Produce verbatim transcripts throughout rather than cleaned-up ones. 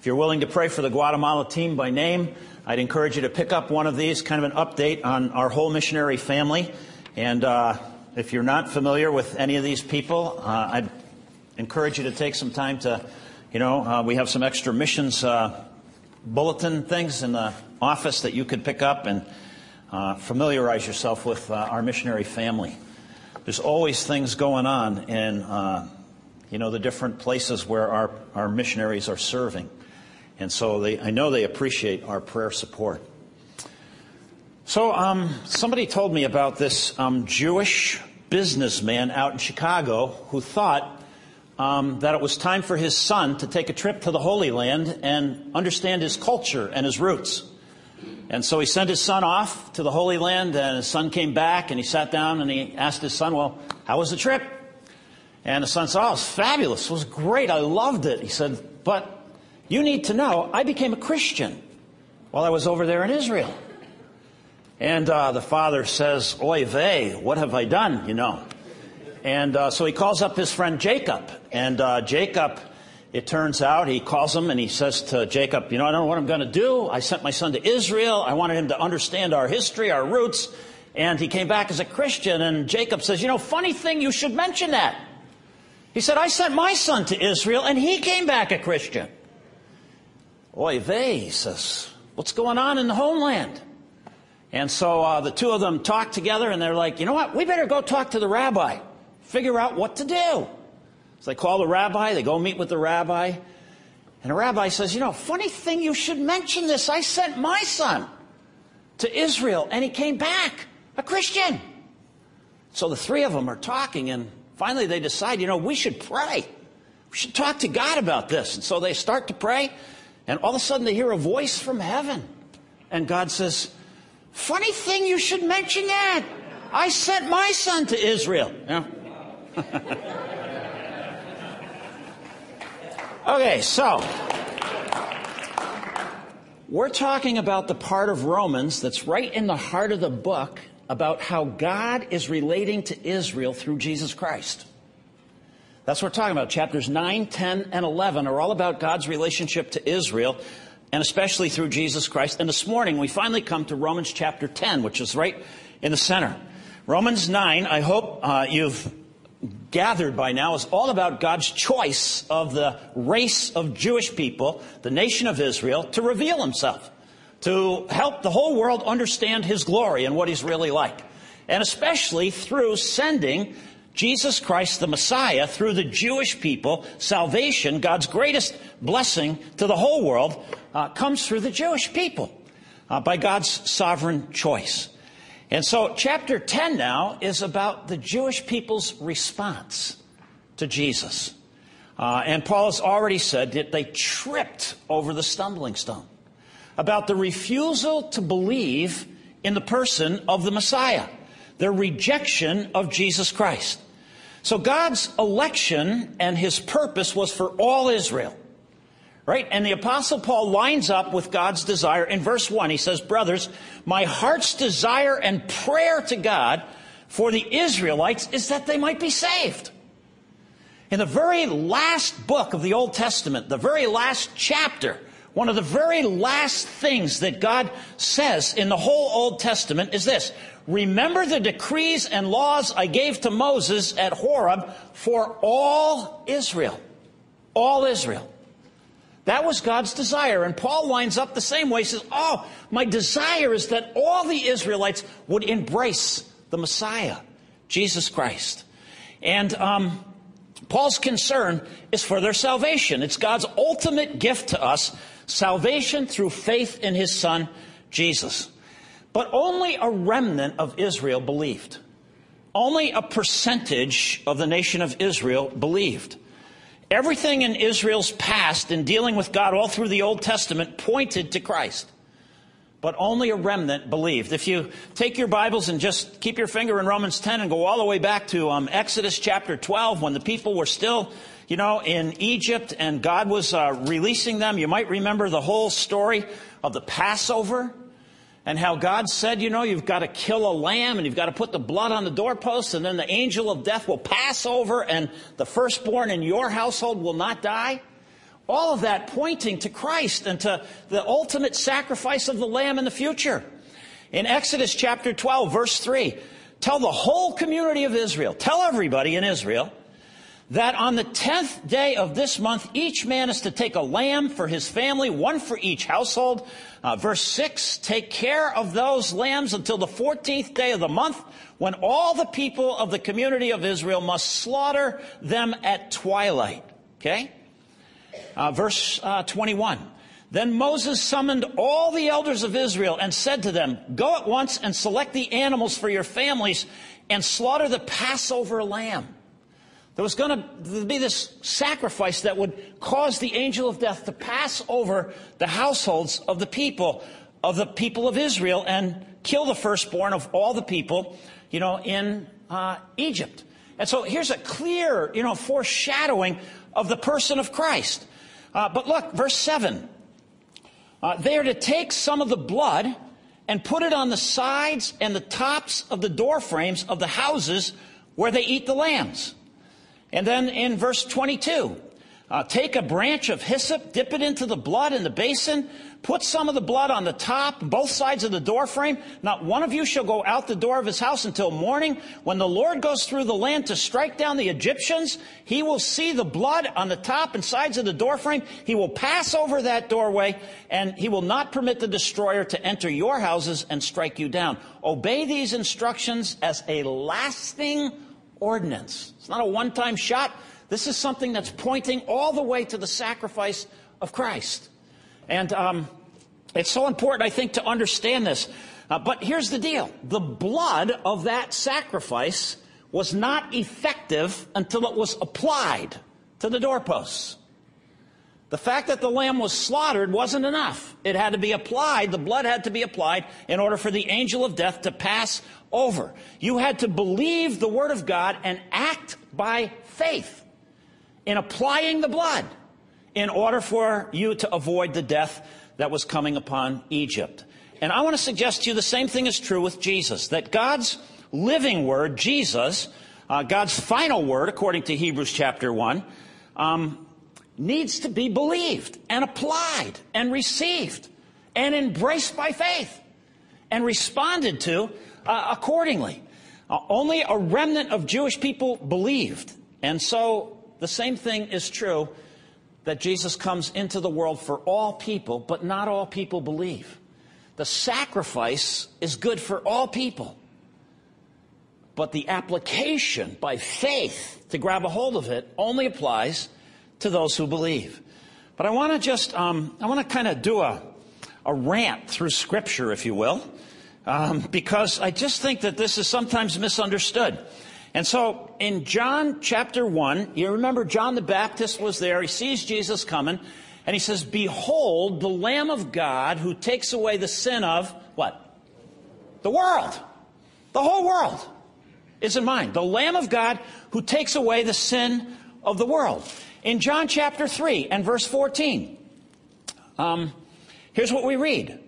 If you're willing to pray for the Guatemala team by name, I'd encourage you to pick up one of these, kind of an update on our whole missionary family. And uh, if you're not familiar with any of these people, uh, I'd encourage you to take some time to, you know, uh, we have some extra missions uh, bulletin things in the office that you could pick up and uh, familiarize yourself with uh, our missionary family. There's always things going on in, uh, you know, the different places where our, our missionaries are serving. And so they, I know they appreciate our prayer support. So um, somebody told me about this um, Jewish businessman out in Chicago who thought um, that it was time for his son to take a trip to the Holy Land and understand his culture and his roots. And so he sent his son off to the Holy Land, and his son came back, and he sat down, and he asked his son, well, how was the trip? And the son said, oh, it was fabulous. It was great. I loved it. He said, but you need to know, I became a Christian while I was over there in Israel. And uh, the father says, oy vey, what have I done, you know? And uh, so he calls up his friend Jacob. And uh, Jacob, it turns out, he calls him and he says to Jacob, you know, I don't know what I'm going to do. I sent my son to Israel. I wanted him to understand our history, our roots. And he came back as a Christian. And Jacob says, you know, funny thing, you should mention that. He said, I sent my son to Israel and he came back a Christian. Oy vey, he says, what's going on in the homeland? And so uh, the two of them talk together, and they're like, you know what, we better go talk to the rabbi, figure out what to do. So they call the rabbi, they go meet with the rabbi, and the rabbi says, you know, funny thing, you should mention this. I sent my son to Israel, and he came back a Christian. So the three of them are talking, and finally they decide, you know, we should pray. We should talk to God about this. And so they start to pray. And all of a sudden, they hear a voice from heaven. And God says, funny thing, you should mention that. I sent my son to Israel. Yeah. Okay, so we're talking about the part of Romans that's right in the heart of the book about how God is relating to Israel through Jesus Christ. That's what we're talking about. Chapters nine, ten, and eleven are all about God's relationship to Israel, and especially through Jesus Christ. And this morning, we finally come to Romans chapter ten, which is right in the center. Romans nine, I hope uh, you've gathered by now, is all about God's choice of the race of Jewish people, the nation of Israel, to reveal himself, to help the whole world understand his glory and what he's really like. And especially through sending Jesus Christ, the Messiah, through the Jewish people, salvation, God's greatest blessing to the whole world, uh, comes through the Jewish people uh, by God's sovereign choice. And so chapter ten now is about the Jewish people's response to Jesus. Uh, and Paul has already said that they tripped over the stumbling stone about the refusal to believe in the person of the Messiah, their rejection of Jesus Christ. So God's election and his purpose was for all Israel, right? And the Apostle Paul lines up with God's desire. In verse one, he says, brothers, my heart's desire and prayer to God for the Israelites is that they might be saved. In the very last book of the Old Testament, the very last chapter, one of the very last things that God says in the whole Old Testament is this: remember the decrees and laws I gave to Moses at Horeb for all Israel. All Israel. That was God's desire. And Paul lines up the same way. He says, oh, my desire is that all the Israelites would embrace the Messiah, Jesus Christ. And um, Paul's concern is for their salvation. It's God's ultimate gift to us, salvation through faith in his son, Jesus. But only a remnant of Israel believed. Only a percentage of the nation of Israel believed. Everything in Israel's past in dealing with God all through the Old Testament pointed to Christ. But only a remnant believed. If you take your Bibles and just keep your finger in Romans ten and go all the way back to um, Exodus chapter twelve, when the people were still, you know, in Egypt and God was uh, releasing them, you might remember the whole story of the Passover. And how God said, you know, you've got to kill a lamb and you've got to put the blood on the doorpost, and then the angel of death will pass over and the firstborn in your household will not die. All of that pointing to Christ and to the ultimate sacrifice of the Lamb in the future. In Exodus chapter twelve, verse three, tell the whole community of Israel, tell everybody in Israel, that on the tenth day of this month, each man is to take a lamb for his family, one for each household. Uh, verse six, take care of those lambs until the fourteenth day of the month, when all the people of the community of Israel must slaughter them at twilight. Okay? Uh, verse uh, twenty-one. Then Moses summoned all the elders of Israel and said to them, go at once and select the animals for your families and slaughter the Passover lamb. There was going to be this sacrifice that would cause the angel of death to pass over the households of the people, of the people of Israel, and kill the firstborn of all the people, you know, in uh, Egypt. And so here's a clear, you know, foreshadowing of the person of Christ. Uh, but look, verse seven. Uh, they are to take some of the blood and put it on the sides and the tops of the door frames of the houses where they eat the lambs. And then in verse twenty-two, uh, take a branch of hyssop, dip it into the blood in the basin, put some of the blood on the top, both sides of the door frame. Not one of you shall go out the door of his house until morning. When the Lord goes through the land to strike down the Egyptians, he will see the blood on the top and sides of the door frame. He will pass over that doorway, and he will not permit the destroyer to enter your houses and strike you down. Obey these instructions as a lasting ordinance. It's not a one-time shot. This is something that's pointing all the way to the sacrifice of Christ. And um, it's so important, I think, to understand this. Uh, but here's the deal. The blood of that sacrifice was not effective until it was applied to the doorposts. The fact that the lamb was slaughtered wasn't enough. It had to be applied. The blood had to be applied in order for the angel of death to pass over. You had to believe the word of God and act by faith in applying the blood in order for you to avoid the death that was coming upon Egypt. And I want to suggest to you the same thing is true with Jesus, that God's living word, Jesus, uh, God's final word, according to Hebrews chapter one, um, needs to be believed and applied and received and embraced by faith and responded to uh, accordingly. Uh, only a remnant of Jewish people believed. And so the same thing is true, that Jesus comes into the world for all people, but not all people believe. The sacrifice is good for all people, but the application by faith to grab a hold of it only applies to those who believe. But I want to just, um, I want to kind of do a, a rant through Scripture, if you will, um, because I just think that this is sometimes misunderstood. And so in John chapter one, you remember John the Baptist was there. He sees Jesus coming, and he says, behold, the Lamb of God who takes away the sin of what? The world. The whole world isn't mine. The Lamb of God who takes away the sin of the world. In John chapter three and verse fourteen, um, here's what we read.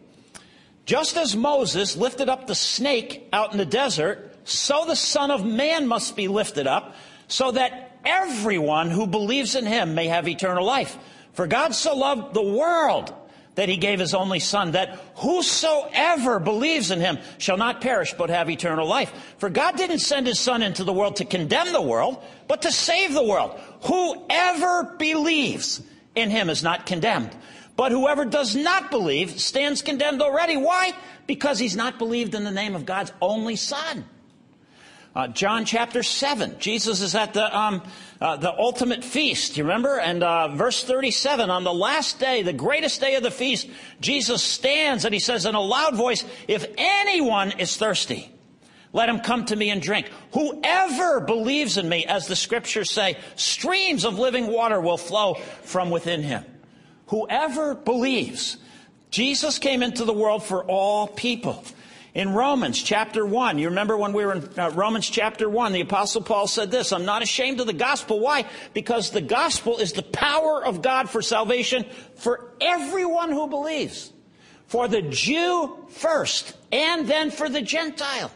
Just as Moses lifted up the snake out in the desert, so the Son of Man must be lifted up, so that everyone who believes in him may have eternal life. For God so loved the world that he gave his only Son, that whosoever believes in him shall not perish but have eternal life. For God didn't send his Son into the world to condemn the world, but to save the world. Whoever believes in him is not condemned. But whoever does not believe stands condemned already. Why? Because he's not believed in the name of God's only Son. Uh, John chapter seven, Jesus is at the um, uh, the ultimate feast, you remember? And uh, verse thirty-seven, on the last day, the greatest day of the feast, Jesus stands and he says in a loud voice, if anyone is thirsty, let him come to me and drink. Whoever believes in me, as the scriptures say, streams of living water will flow from within him. Whoever believes. Jesus came into the world for all people. In Romans chapter one, you remember when we were in uh, Romans chapter one, the Apostle Paul said this, I'm not ashamed of the gospel. Why? Because the gospel is the power of God for salvation for everyone who believes, for the Jew first and then for the Gentile,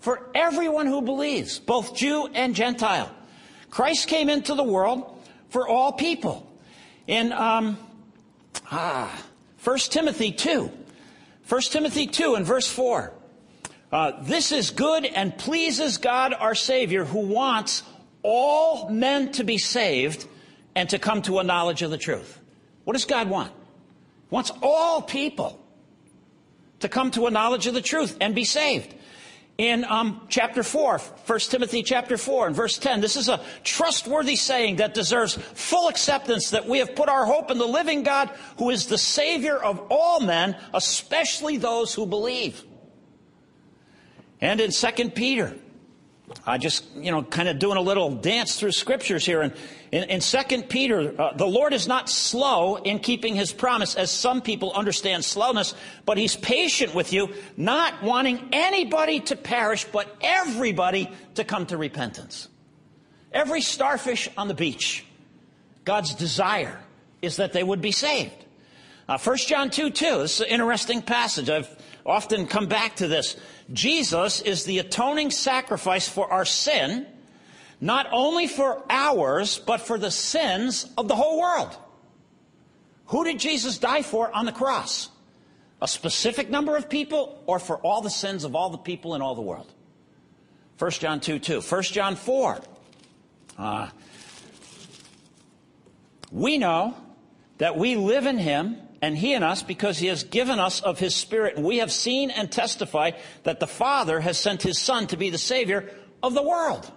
for everyone who believes, both Jew and Gentile. Christ came into the world for all people. in um, ah, First Timothy two. First Timothy two and verse four. Uh, this is good and pleases God our Savior, who wants all men to be saved and to come to a knowledge of the truth. What does God want? He wants all people to come to a knowledge of the truth and be saved. In um, chapter four, First Timothy chapter four and verse ten, this is a trustworthy saying that deserves full acceptance, that we have put our hope in the living God, who is the Savior of all men, especially those who believe. And in Second Peter, I just, you know, kind of doing a little dance through scriptures here. And in, in Second Peter, uh, the Lord is not slow in keeping his promise, as some people understand slowness, but he's patient with you, not wanting anybody to perish, but everybody to come to repentance. Every starfish on the beach, God's desire is that they would be saved. Uh, First John two two, this is an interesting passage. I've often come back to this. Jesus is the atoning sacrifice for our sin, not only for ours, but for the sins of the whole world. Who did Jesus die for on the cross? A specific number of people, or for all the sins of all the people in all the world? First John two two. First John four. Uh, we know that we live in him, and he in us, because he has given us of his Spirit. We have seen and testify that the Father has sent his Son to be the Savior of the world,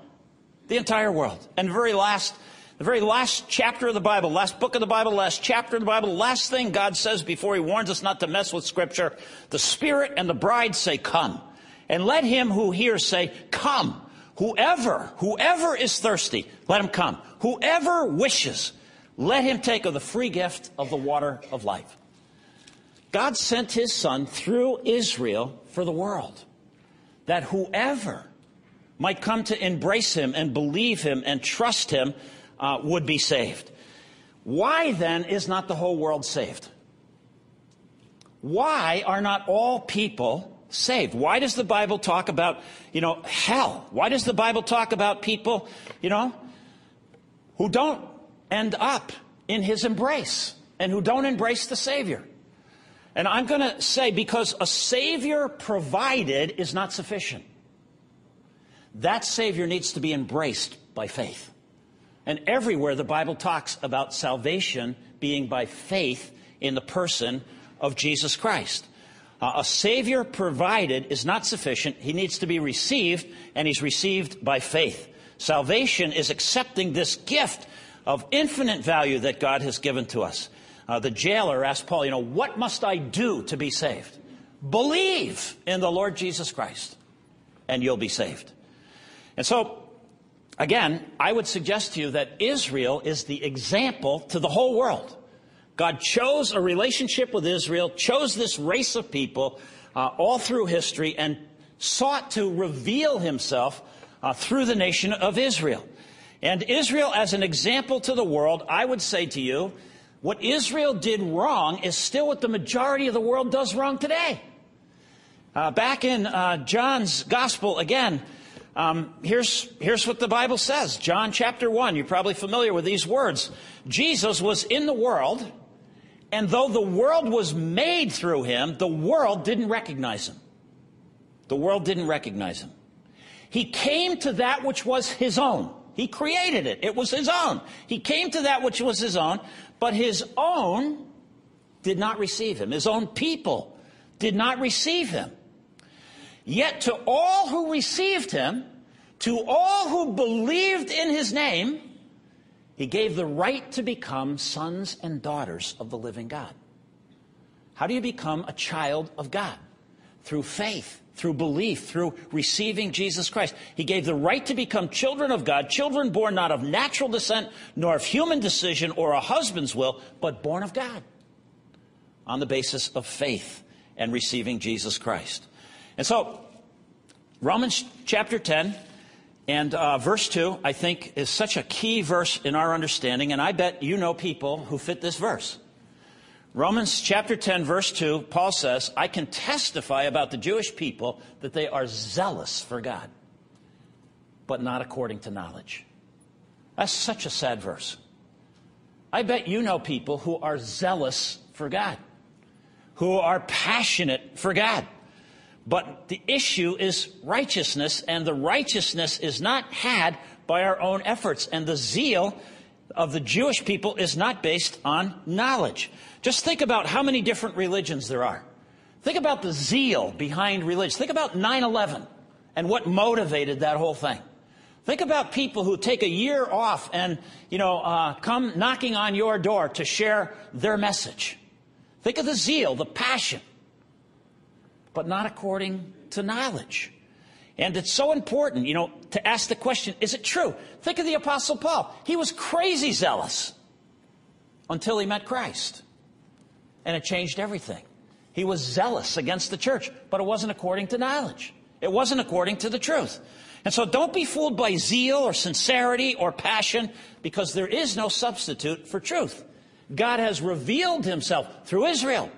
the entire world. And the very last, the very last chapter of the Bible, last book of the Bible, last chapter of the Bible, last thing God says before he warns us not to mess with Scripture, the Spirit and the bride say, come. And let him who hears say, come. Whoever, whoever is thirsty, let him come. Whoever wishes, let him take of the free gift of the water of life. God sent his Son through Israel for the world, that whoever might come to embrace him and believe him and trust him uh, would be saved. Why then is not the whole world saved? Why are not all people saved? Why does the Bible talk about, you know, hell? Why does the Bible talk about people, you know, who don't end up in his embrace, and who don't embrace the Savior? And I'm going to say, because a Savior provided is not sufficient. That Savior needs to be embraced by faith. And everywhere the Bible talks about salvation being by faith in the person of Jesus Christ. Uh, a Savior provided is not sufficient. He needs to be received, and he's received by faith. Salvation is accepting this gift of infinite value that God has given to us. Uh, the jailer asked Paul, you know, what must I do to be saved? Believe in the Lord Jesus Christ, and you'll be saved. And so, again, I would suggest to you that Israel is the example to the whole world. God chose a relationship with Israel, chose this race of people uh, all through history, and sought to reveal himself uh, through the nation of Israel. And Israel, as an example to the world, I would say to you, what Israel did wrong is still what the majority of the world does wrong today. Uh, back in uh, John's Gospel, again, um, here's, here's what the Bible says. John chapter one, you're probably familiar with these words. Jesus was in the world, and though the world was made through him, the world didn't recognize him. The world didn't recognize him. He came to that which was his own. He created it. It was his own. He came to that which was his own, but his own did not receive him. His own people did not receive him. Yet to all who received him, to all who believed in his name, he gave the right to become sons and daughters of the living God. How do you become a child of God? Through faith. Through belief, through receiving Jesus Christ. He gave the right to become children of God, children born not of natural descent, nor of human decision or a husband's will, but born of God on the basis of faith and receiving Jesus Christ. And so, Romans chapter ten and uh, verse two, I think, is such a key verse in our understanding, and I bet you know people who fit this verse. Romans chapter ten, verse two, Paul says, I can testify about the Jewish people that they are zealous for God, but not according to knowledge. That's such a sad verse. I bet you know people who are zealous for God, who are passionate for God. But the issue is righteousness, and the righteousness is not had by our own efforts. And the zeal of the Jewish people is not based on knowledge. Just think about how many different religions there are. Think about the zeal behind religion. Think about nine eleven and what motivated that whole thing. Think about people who take a year off and, you know, uh, come knocking on your door to share their message. Think of the zeal, the passion, but not according to knowledge. And it's so important, you know, to ask the question, is it true? Think of the Apostle Paul. He was crazy zealous until he met Christ, and it changed everything. He was zealous against the church, but it wasn't according to knowledge. It wasn't according to the truth. And so don't be fooled by zeal or sincerity or passion, because there is no substitute for truth. God has revealed himself through Israel.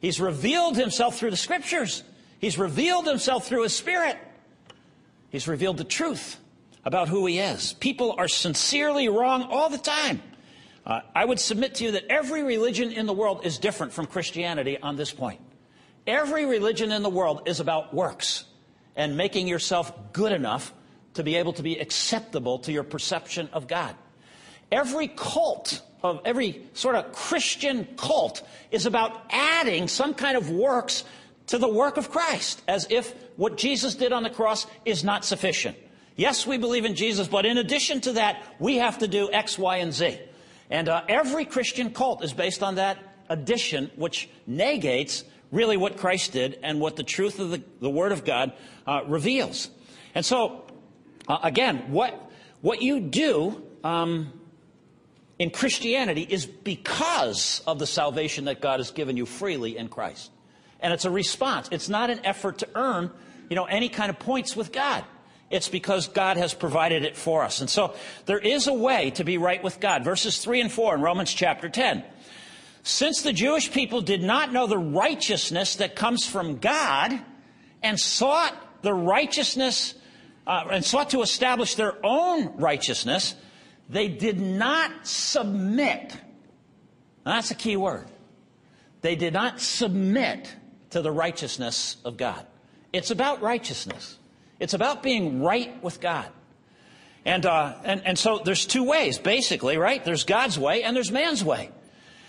He's revealed himself through the scriptures. He's revealed himself through his spirit. He's revealed the truth about who he is. People are sincerely wrong all the time. Uh, I would submit to you that every religion in the world is different from Christianity on this point. Every religion in the world is about works and making yourself good enough to be able to be acceptable to your perception of God. Every cult of every sort of Christian cult is about adding some kind of works to the work of Christ, as if what Jesus did on the cross is not sufficient. Yes, we believe in Jesus, but in addition to that, we have to do X, Y, and Z. And uh, every Christian cult is based on that addition, which negates really what Christ did and what the truth of the, the Word of God uh, reveals. And so, uh, again, what, what you do um, in Christianity is because of the salvation that God has given you freely in Christ. And it's a response. It's not an effort to earn, you know, any kind of points with God. It's because God has provided it for us. And so there is a way to be right with God. Verses three and four in Romans chapter ten. Since the Jewish people did not know the righteousness that comes from God and sought the righteousness, uh, and sought to establish their own righteousness, they did not submit. Now that's a key word. They did not submit to the righteousness of God. It's about righteousness. It's about being right with God. And, uh, and, and so there's two ways, basically, right? There's God's way and there's man's way.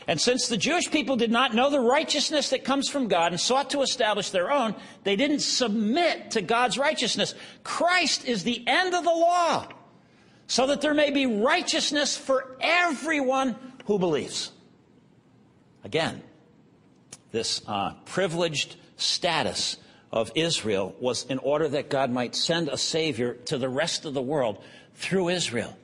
And since the Jewish people did not know the righteousness that comes from God and sought to establish their own, they didn't submit to God's righteousness. Christ is the end of the law, so that there may be righteousness for everyone who believes. Again, this uh, privileged status of Israel was in order that God might send a Savior to the rest of the world through Israel.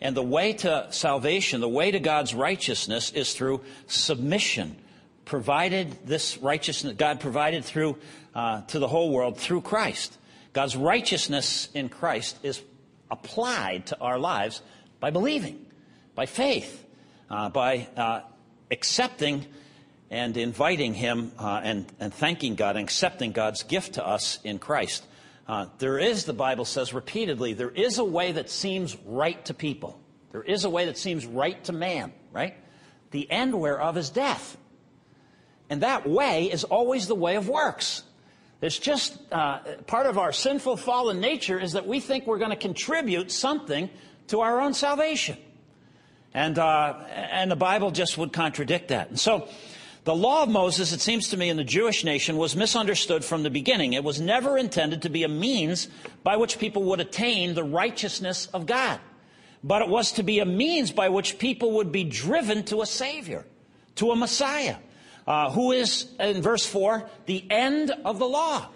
And the way to salvation, the way to God's righteousness, is through submission, provided this righteousness God provided through uh, to the whole world through Christ. God's righteousness in Christ is applied to our lives by believing, by faith, uh, by uh, accepting and inviting him uh, and, and thanking God and accepting God's gift to us in Christ. Uh, there is, the Bible says repeatedly, there is a way that seems right to people. There is a way that seems right to man, right? The end whereof is death. And that way is always the way of works. It's just uh, part of our sinful fallen nature is that we think we're going to contribute something to our own salvation. And, uh, and the Bible just would contradict that. And so the law of Moses, it seems to me, in the Jewish nation was misunderstood from the beginning. It was never intended to be a means by which people would attain the righteousness of God. But it was to be a means by which people would be driven to a Savior, to a Messiah. Uh, who is, in verse four, the end of the law.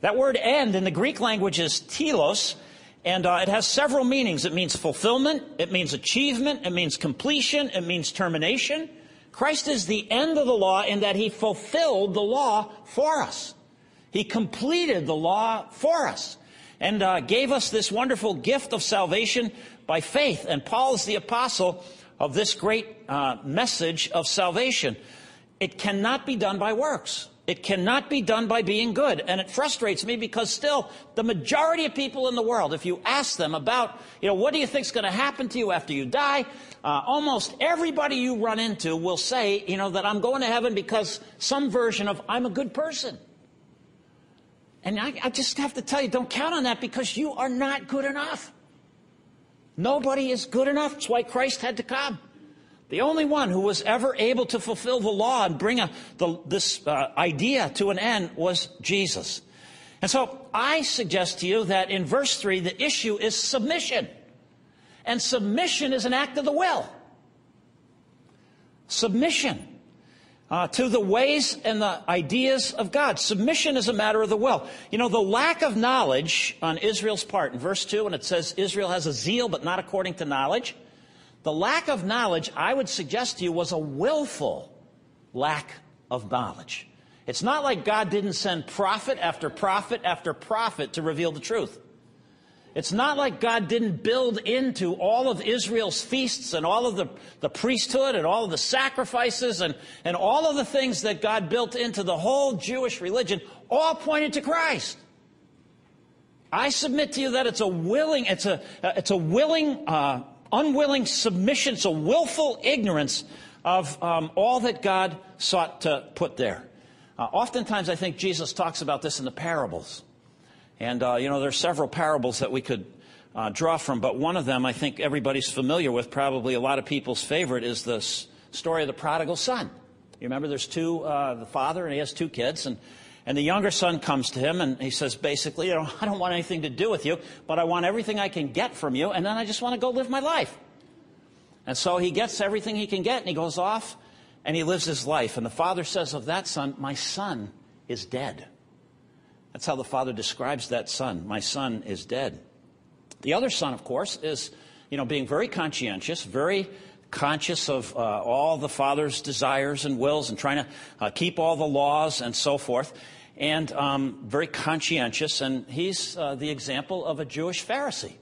That word end in the Greek language is telos, and uh, it has several meanings. It means fulfillment, it means achievement, it means completion, it means termination. Christ is the end of the law in that he fulfilled the law for us. He completed the law for us and uh, gave us this wonderful gift of salvation by faith. And Paul is the apostle of this great uh, message of salvation. It cannot be done by works. It cannot be done by being good. And it frustrates me because still the majority of people in the world, if you ask them about, you know, what do you think's going to happen to you after you die? Uh, almost everybody you run into will say, you know, that I'm going to heaven because some version of I'm a good person. And I, I just have to tell you, don't count on that because you are not good enough. Nobody is good enough. That's why Christ had to come. The only one who was ever able to fulfill the law and bring a, the, this uh, idea to an end was Jesus. And so I suggest to you that in verse three, the issue is submission. And submission is an act of the will. Submission uh, to the ways and the ideas of God. Submission is a matter of the will. You know, the lack of knowledge on Israel's part in verse two, and it says Israel has a zeal, but not according to knowledge. The lack of knowledge, I would suggest to you, was a willful lack of knowledge. It's not like God didn't send prophet after prophet after prophet to reveal the truth. It's not like God didn't build into all of Israel's feasts and all of the, the priesthood and all of the sacrifices and, and all of the things that God built into the whole Jewish religion, all pointed to Christ. I submit to you that it's a willing, it's a, it's a willing, uh, unwilling submission, so willful ignorance of um, all that God sought to put there. Uh, oftentimes, I think Jesus talks about this in the parables. And, uh, you know, there are several parables that we could uh, draw from, but one of them I think everybody's familiar with, probably a lot of people's favorite, is the story of the prodigal son. You remember there's two, uh, the father, and he has two kids, and, and the younger son comes to him, and he says, basically, you know, I don't want anything to do with you, but I want everything I can get from you, and then I just want to go live my life. And so he gets everything he can get, and he goes off, and he lives his life. And the father says of that son, my son is dead. That's how the father describes that son. My son is dead. The other son, of course, is, you know, being very conscientious, very conscious of uh, all the father's desires and wills and trying to uh, keep all the laws and so forth, and um, very conscientious, and he's uh, the example of a Jewish Pharisee.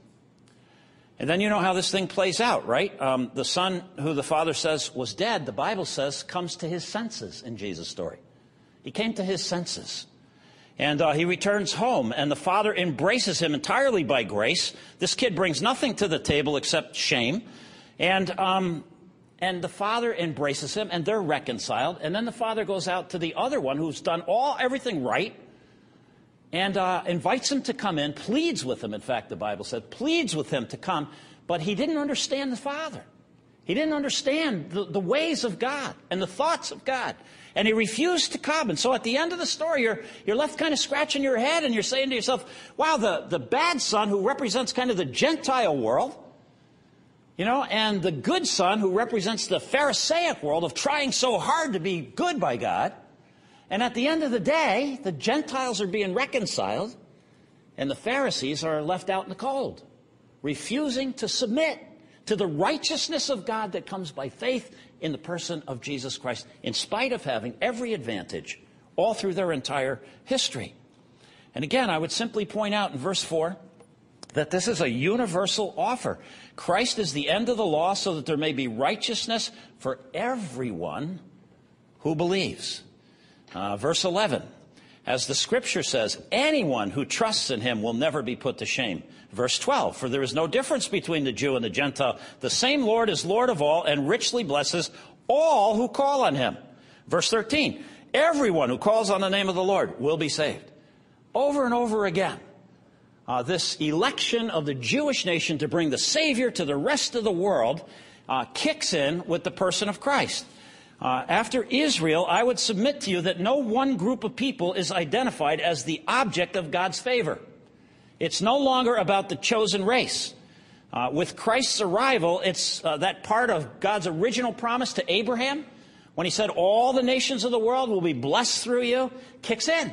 And then you know how this thing plays out, right? Um, the son who the father says was dead, the Bible says, comes to his senses in Jesus' story. He came to his senses. And uh, he returns home, and the father embraces him entirely by grace. This kid brings nothing to the table except shame. And, um, and the father embraces him, and they're reconciled. And then the father goes out to the other one who's done all everything right and uh, invites him to come in, pleads with him. In fact, the Bible said, pleads with him to come. But he didn't understand the father. He didn't understand the, the ways of God and the thoughts of God. And he refused to come. And so at the end of the story, you're, you're left kind of scratching your head, and you're saying to yourself, wow, the, the bad son who represents kind of the Gentile world, you know, and the good son who represents the Pharisaic world of trying so hard to be good by God. And at the end of the day, the Gentiles are being reconciled, and the Pharisees are left out in the cold, refusing to submit to the righteousness of God that comes by faith in the person of Jesus Christ, in spite of having every advantage all through their entire history. And again, I would simply point out in verse four that this is a universal offer. Christ is the end of the law so that there may be righteousness for everyone who believes. Uh, verse eleven, as the scripture says, anyone who trusts in him will never be put to shame. Verse twelve, for there is no difference between the Jew and the Gentile. The same Lord is Lord of all and richly blesses all who call on him. Verse thirteen, everyone who calls on the name of the Lord will be saved. Over and over again, uh, this election of the Jewish nation to bring the Savior to the rest of the world uh, kicks in with the person of Christ. Uh, after Israel, I would submit to you that no one group of people is identified as the object of God's favor. It's no longer about the chosen race. Uh, with Christ's arrival, it's uh, that part of God's original promise to Abraham, when he said, all the nations of the world will be blessed through you, kicks in.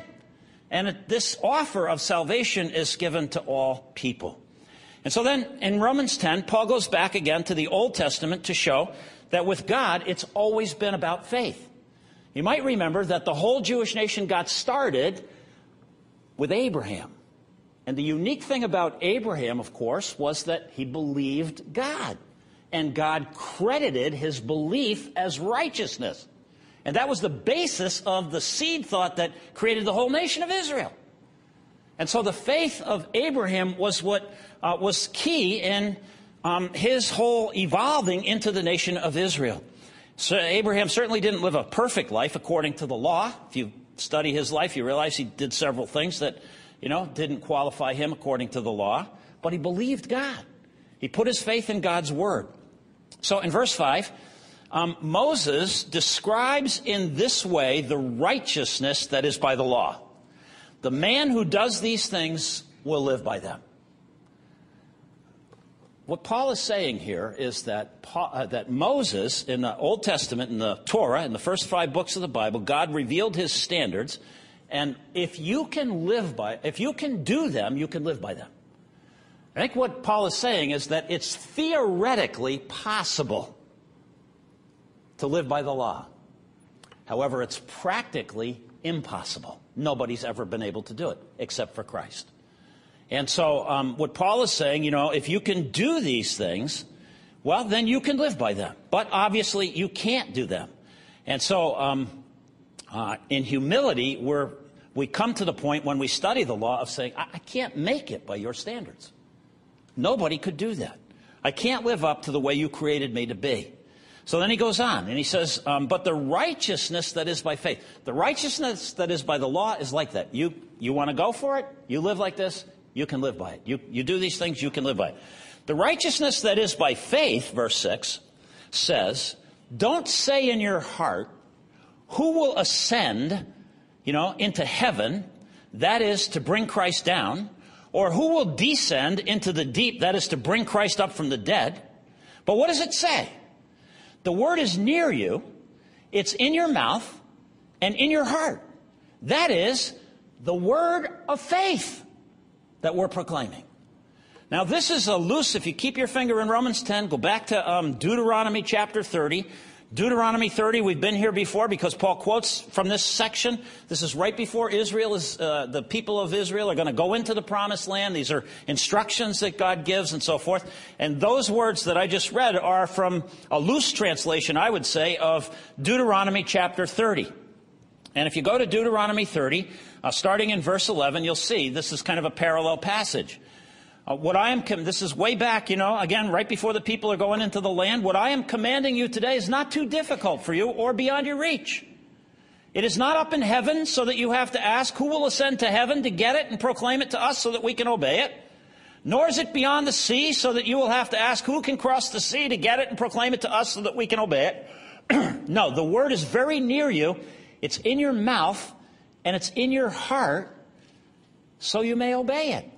And it, this offer of salvation is given to all people. And so then in Romans ten, Paul goes back again to the Old Testament to show that with God, it's always been about faith. You might remember that the whole Jewish nation got started with Abraham. And the unique thing about Abraham, of course, was that he believed God. And God credited his belief as righteousness. And that was the basis of the seed thought that created the whole nation of Israel. And so the faith of Abraham was what uh, was key in um, his whole evolving into the nation of Israel. So Abraham certainly didn't live a perfect life according to the law. If you study his life, you realize he did several things that, you know, didn't qualify him according to the law. But he believed God. He put his faith in God's word. So in verse five, um, Moses describes in this way the righteousness that is by the law. The man who does these things will live by them. What Paul is saying here is that, Paul, uh, that Moses, in the Old Testament, in the Torah, in the first five books of the Bible, God revealed his standards. And if you can live by, if you can do them, you can live by them. I think what Paul is saying is that it's theoretically possible to live by the law. However, it's practically impossible. Nobody's ever been able to do it except for Christ. And so um, what Paul is saying, you know, if you can do these things, well, then you can live by them. But obviously you can't do them. And so um, uh, in humility, we're, we come to the point when we study the law of saying, I, I can't make it by your standards. Nobody could do that. I can't live up to the way you created me to be. So then he goes on, and he says, um, but the righteousness that is by faith. The righteousness that is by the law is like that. You, you want to go for it? You live like this? You can live by it. You, you do these things, you can live by it. The righteousness that is by faith, verse six, says, don't say in your heart, who will ascend, you know, into heaven, that is to bring Christ down, or who will descend into the deep, that is to bring Christ up from the dead. But what does it say? The word is near you, it's in your mouth, and in your heart. That is the word of faith that we're proclaiming. Now this is a loose, if you keep your finger in Romans ten, go back to um, Deuteronomy chapter thirty. Deuteronomy thirty, we've been here before because Paul quotes from this section. This is right before Israel is, uh, the people of Israel are going to go into the promised land. These are instructions that God gives and so forth. And those words that I just read are from a loose translation, I would say, of Deuteronomy chapter thirty. And if you go to Deuteronomy thirty, uh, starting in verse eleven, you'll see this is kind of a parallel passage. Uh, what I am, this is way back, you know, again, right before the people are going into the land. What I am commanding you today is not too difficult for you or beyond your reach. It is not up in heaven so that you have to ask who will ascend to heaven to get it and proclaim it to us so that we can obey it. Nor is it beyond the sea so that you will have to ask who can cross the sea to get it and proclaim it to us so that we can obey it. No, the word is very near you. It's in your mouth and it's in your heart so you may obey it.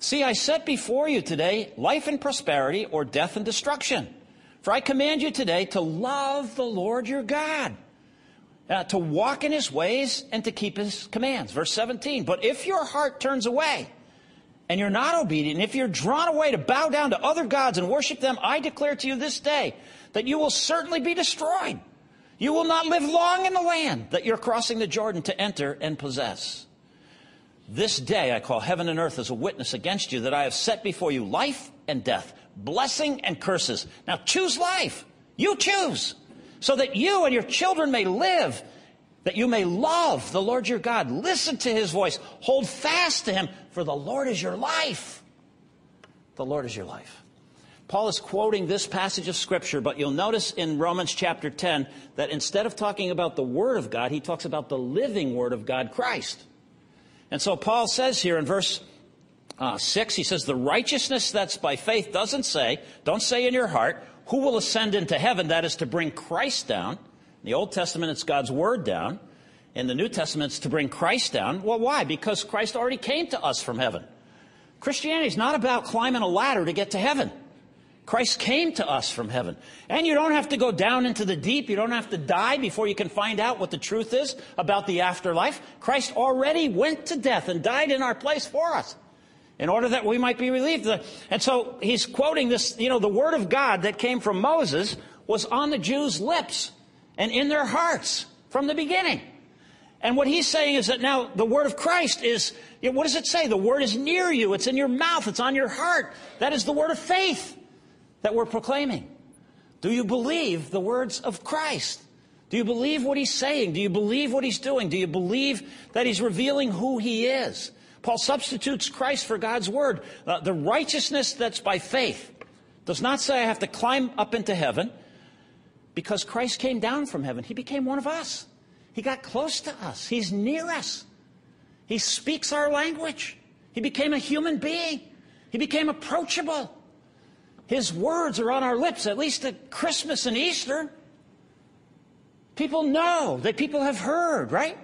See, I set before you today life and prosperity or death and destruction. For I command you today to love the Lord your God, uh, to walk in his ways and to keep his commands. Verse seventeen, but if your heart turns away and you're not obedient, if you're drawn away to bow down to other gods and worship them, I declare to you this day that you will certainly be destroyed. You will not live long in the land that you're crossing the Jordan to enter and possess. This day I call heaven and earth as a witness against you that I have set before you life and death, blessing and curses. Now choose life. You choose so that you and your children may live, that you may love the Lord your God. Listen to his voice. Hold fast to him, for the Lord is your life. The Lord is your life. Paul is quoting this passage of Scripture, but you'll notice in Romans chapter ten that instead of talking about the Word of God, he talks about the living Word of God, Christ. And so Paul says here in verse uh, six, he says, the righteousness that's by faith doesn't say, don't say in your heart, who will ascend into heaven? That is to bring Christ down. In the Old Testament, it's God's word down. In the New Testament, it's to bring Christ down. Well, why? Because Christ already came to us from heaven. Christianity is not about climbing a ladder to get to heaven. Christ came to us from heaven. And you don't have to go down into the deep. You don't have to die before you can find out what the truth is about the afterlife. Christ already went to death and died in our place for us in order that we might be relieved. And so he's quoting this, you know, the word of God that came from Moses was on the Jews' lips and in their hearts from the beginning. And what he's saying is that now the word of Christ is, what does it say? The word is near you. It's in your mouth. It's on your heart. That is the word of faith that we're proclaiming. Do you believe the words of Christ? Do you believe what he's saying? Do you believe what he's doing? Do you believe that he's revealing who he is? Paul substitutes Christ for God's word. Uh, the righteousness that's by faith does not say I have to climb up into heaven, because Christ came down from heaven. He became one of us. He got close to us. He's near us. He speaks our language. He became a human being. He became approachable. His words are on our lips, at least at Christmas and Easter. People know that people have heard, right?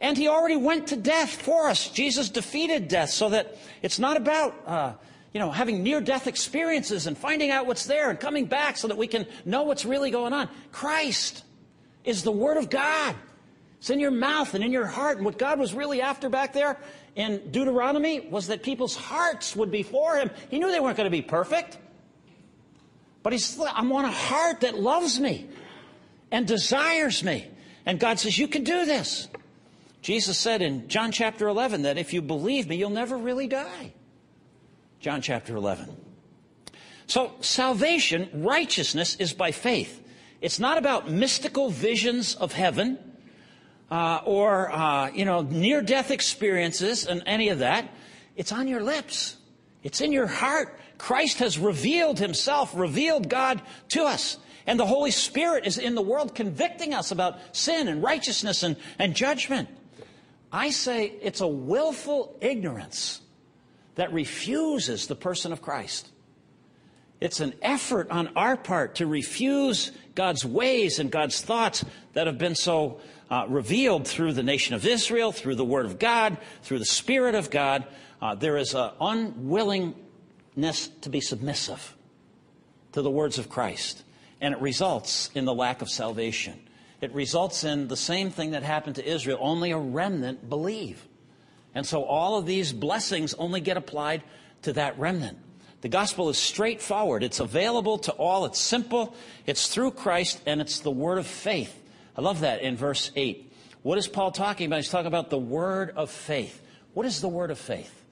And he already went to death for us. Jesus defeated death, so that it's not about, uh, you know, having near-death experiences and finding out what's there and coming back so that we can know what's really going on. Christ is the Word of God. It's in your mouth and in your heart. And what God was really after back there in Deuteronomy was that people's hearts would be for him. He knew they weren't going to be perfect. But he said, I want a heart that loves me and desires me. And God says, you can do this. Jesus said in John chapter eleven that if you believe me, you'll never really die. John chapter eleven. So salvation, righteousness, is by faith. It's not about mystical visions of heaven uh, or, uh, you know, near-death experiences and any of that. It's on your lips. It's in your heart. Christ has revealed himself, revealed God to us. And the Holy Spirit is in the world convicting us about sin and righteousness and, and judgment. I say it's a willful ignorance that refuses the person of Christ. It's an effort on our part to refuse God's ways and God's thoughts that have been so uh, revealed through the nation of Israel, through the Word of God, through the Spirit of God. Uh, there is an unwillingness to be submissive to the words of Christ. And it results in the lack of salvation. It results in the same thing that happened to Israel. Only a remnant believe. And so all of these blessings only get applied to that remnant. The gospel is straightforward. It's available to all. It's simple. It's through Christ, and it's the word of faith. I love that in verse eight. What is Paul talking about? He's talking about the word of faith. What is the word of faith?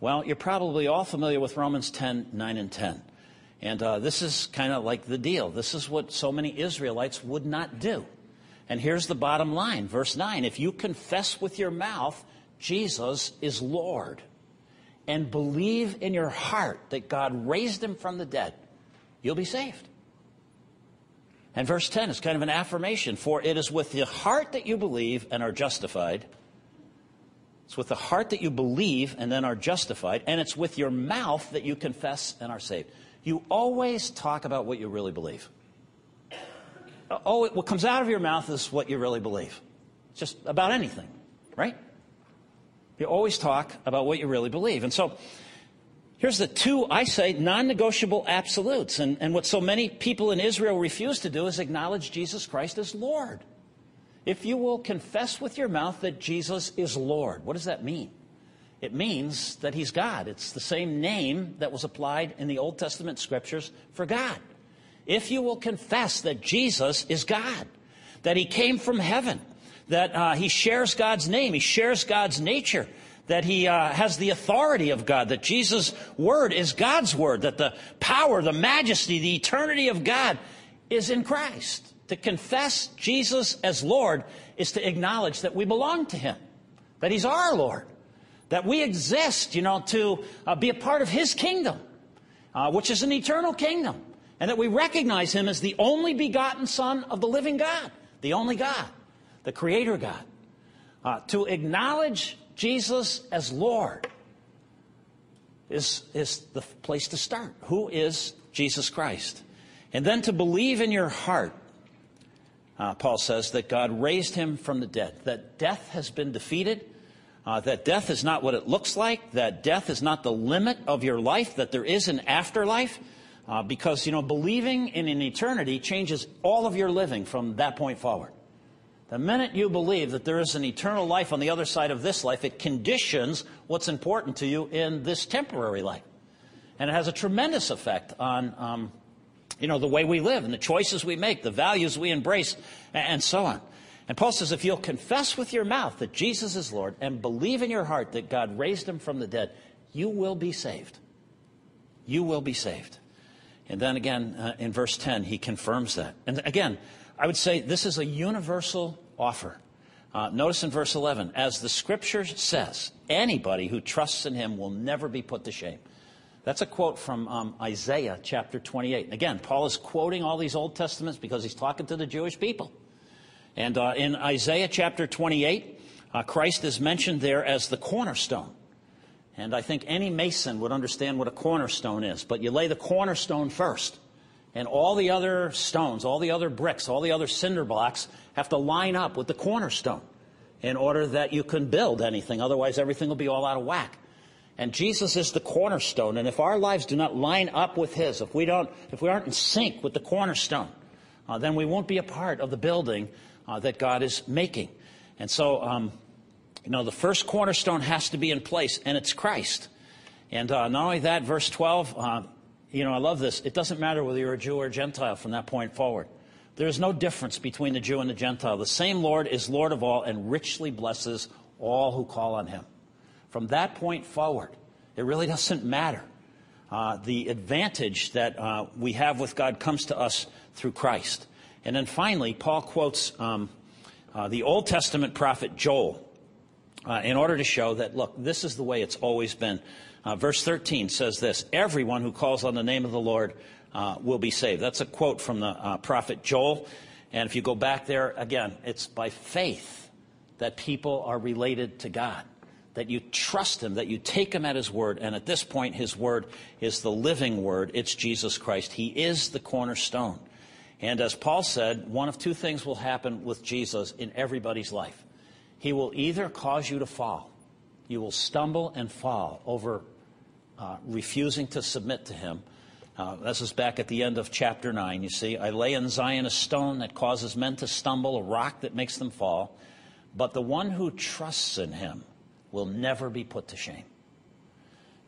Well, you're probably all familiar with Romans ten, nine and ten. And uh, this is kind of like the deal. This is what so many Israelites would not do. And here's the bottom line, verse nine. If you confess with your mouth Jesus is Lord and believe in your heart that God raised him from the dead, you'll be saved. And verse ten is kind of an affirmation. For it is with the heart that you believe and are justified. It's with the heart that you believe and then are justified. And it's with your mouth that you confess and are saved. You always talk about what you really believe. Oh, what comes out of your mouth is what you really believe. It's just about anything, right? You always talk about what you really believe. And so here's the two, I say, non-negotiable absolutes. And, and what so many people in Israel refuse to do is acknowledge Jesus Christ as Lord. If you will confess with your mouth that Jesus is Lord, what does that mean? It means that he's God. It's the same name that was applied in the Old Testament scriptures for God. If you will confess that Jesus is God, that he came from heaven, that uh, he shares God's name, he shares God's nature, that he uh, has the authority of God, that Jesus' word is God's word, that the power, the majesty, the eternity of God is in Christ. To confess Jesus as Lord is to acknowledge that we belong to him, that he's our Lord. That we exist, you know, to uh, be a part of his kingdom, uh, which is an eternal kingdom. And that we recognize him as the only begotten Son of the living God, the only God, the Creator God. Uh, to acknowledge Jesus as Lord is, is the place to start. Who is Jesus Christ? And then to believe in your heart, uh, Paul says, that God raised him from the dead, that death has been defeated. Uh, that death is not what it looks like, that death is not the limit of your life, that there is an afterlife, uh, because, you know, believing in an eternity changes all of your living from that point forward. The minute you believe that there is an eternal life on the other side of this life, it conditions what's important to you in this temporary life. And it has a tremendous effect on, um, you know, the way we live and the choices we make, the values we embrace, and, and so on. And Paul says, if you'll confess with your mouth that Jesus is Lord and believe in your heart that God raised him from the dead, you will be saved. You will be saved. And then again, uh, in verse ten, he confirms that. And again, I would say this is a universal offer. Uh, notice in verse eleven, as the scripture says, anybody who trusts in him will never be put to shame. That's a quote from um, Isaiah chapter twenty-eight. And again, Paul is quoting all these Old Testaments because he's talking to the Jewish people. And uh, in Isaiah chapter twenty-eight, uh, Christ is mentioned there as the cornerstone. And I think any mason would understand what a cornerstone is. But you lay the cornerstone first. And all the other stones, all the other bricks, all the other cinder blocks have to line up with the cornerstone in order that you can build anything. Otherwise, everything will be all out of whack. And Jesus is the cornerstone. And if our lives do not line up with his, if we don't, if we aren't in sync with the cornerstone, uh, then we won't be a part of the building uh, that God is making. And so, um, you know, the first cornerstone has to be in place, and it's Christ. And uh, not only that, verse twelve, uh, you know, I love this. It doesn't matter whether you're a Jew or a Gentile from that point forward. There is no difference between the Jew and the Gentile. The same Lord is Lord of all and richly blesses all who call on him. From that point forward, it really doesn't matter. Uh, the advantage that uh, we have with God comes to us through Christ. And then finally, Paul quotes um, uh, the Old Testament prophet Joel uh, in order to show that, look, this is the way it's always been. Uh, verse thirteen says this, everyone who calls on the name of the Lord uh, will be saved. That's a quote from the uh, prophet Joel. And if you go back there, again, it's by faith that people are related to God, that you trust him, that you take him at his word. And at this point, his word is the living word. It's Jesus Christ. He is the cornerstone. And as Paul said, one of two things will happen with Jesus in everybody's life. He will either cause you to fall. You will stumble and fall over uh, refusing to submit to him. Uh, this is back at the end of chapter nine. You see, I lay in Zion a stone that causes men to stumble, a rock that makes them fall. But the one who trusts in him will never be put to shame.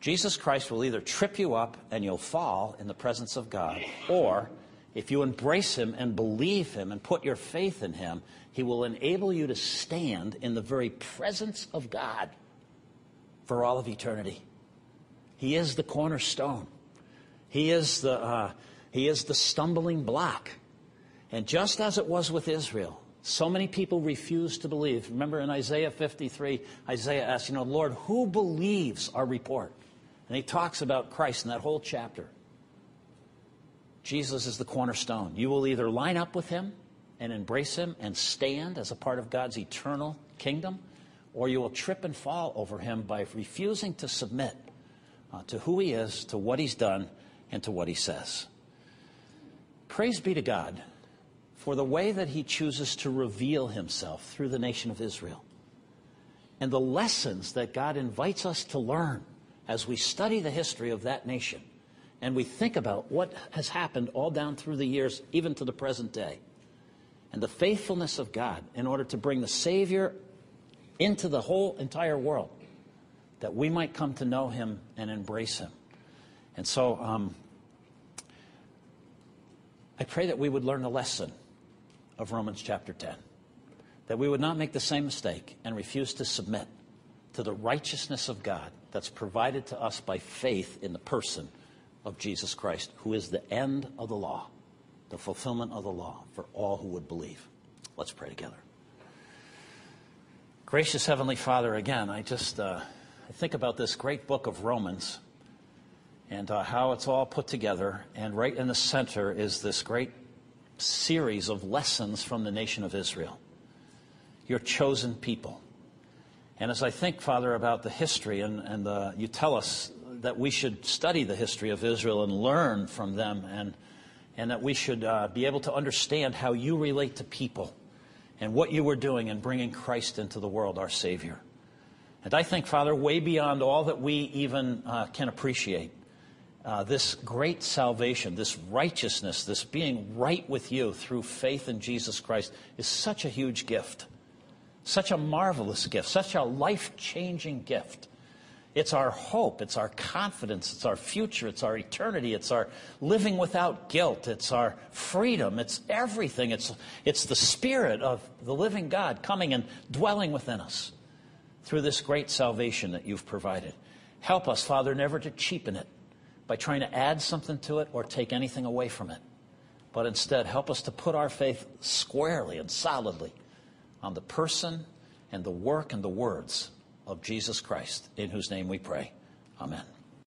Jesus Christ will either trip you up and you'll fall in the presence of God, or if you embrace him and believe him and put your faith in him, he will enable you to stand in the very presence of God for all of eternity. He is the cornerstone. He is the, uh, he is the stumbling block. And just as it was with Israel, so many people refuse to believe. Remember in Isaiah fifty-three, Isaiah asks, you know, Lord, who believes our report? And he talks about Christ in that whole chapter. Jesus is the cornerstone. You will either line up with him and embrace him and stand as a part of God's eternal kingdom, or you will trip and fall over him by refusing to submit uh, to who he is, to what he's done, and to what he says. Praise be to God for the way that he chooses to reveal himself through the nation of Israel, and the lessons that God invites us to learn as we study the history of that nation and we think about what has happened all down through the years, even to the present day, and the faithfulness of God in order to bring the Savior into the whole entire world, that we might come to know him and embrace him. And so um, I pray that we would learn the lesson of Romans chapter ten, that we would not make the same mistake and refuse to submit to the righteousness of God that's provided to us by faith in the person of Jesus Christ, who is the end of the law, the fulfillment of the law for all who would believe. Let's pray together. Gracious Heavenly Father, again, I just uh, I think about this great book of Romans and uh, how it's all put together, and right in the center is this great series of lessons from the nation of Israel, your chosen people. And as I think, Father, about the history, and, and uh, you tell us that we should study the history of Israel and learn from them, and, and that we should uh, be able to understand how you relate to people and what you were doing in bringing Christ into the world, our Savior. And I think, Father, way beyond all that we even uh, can appreciate, Uh, this great salvation, this righteousness, this being right with you through faith in Jesus Christ is such a huge gift, such a marvelous gift, such a life-changing gift. It's our hope, it's our confidence, it's our future, it's our eternity, it's our living without guilt, it's our freedom, it's everything. It's, it's the Spirit of the living God coming and dwelling within us through this great salvation that you've provided. Help us, Father, never to cheapen it by trying to add something to it or take anything away from it. but instead help us to put our faith squarely and solidly on the person and the work and the words of Jesus Christ, in whose name we pray. Amen.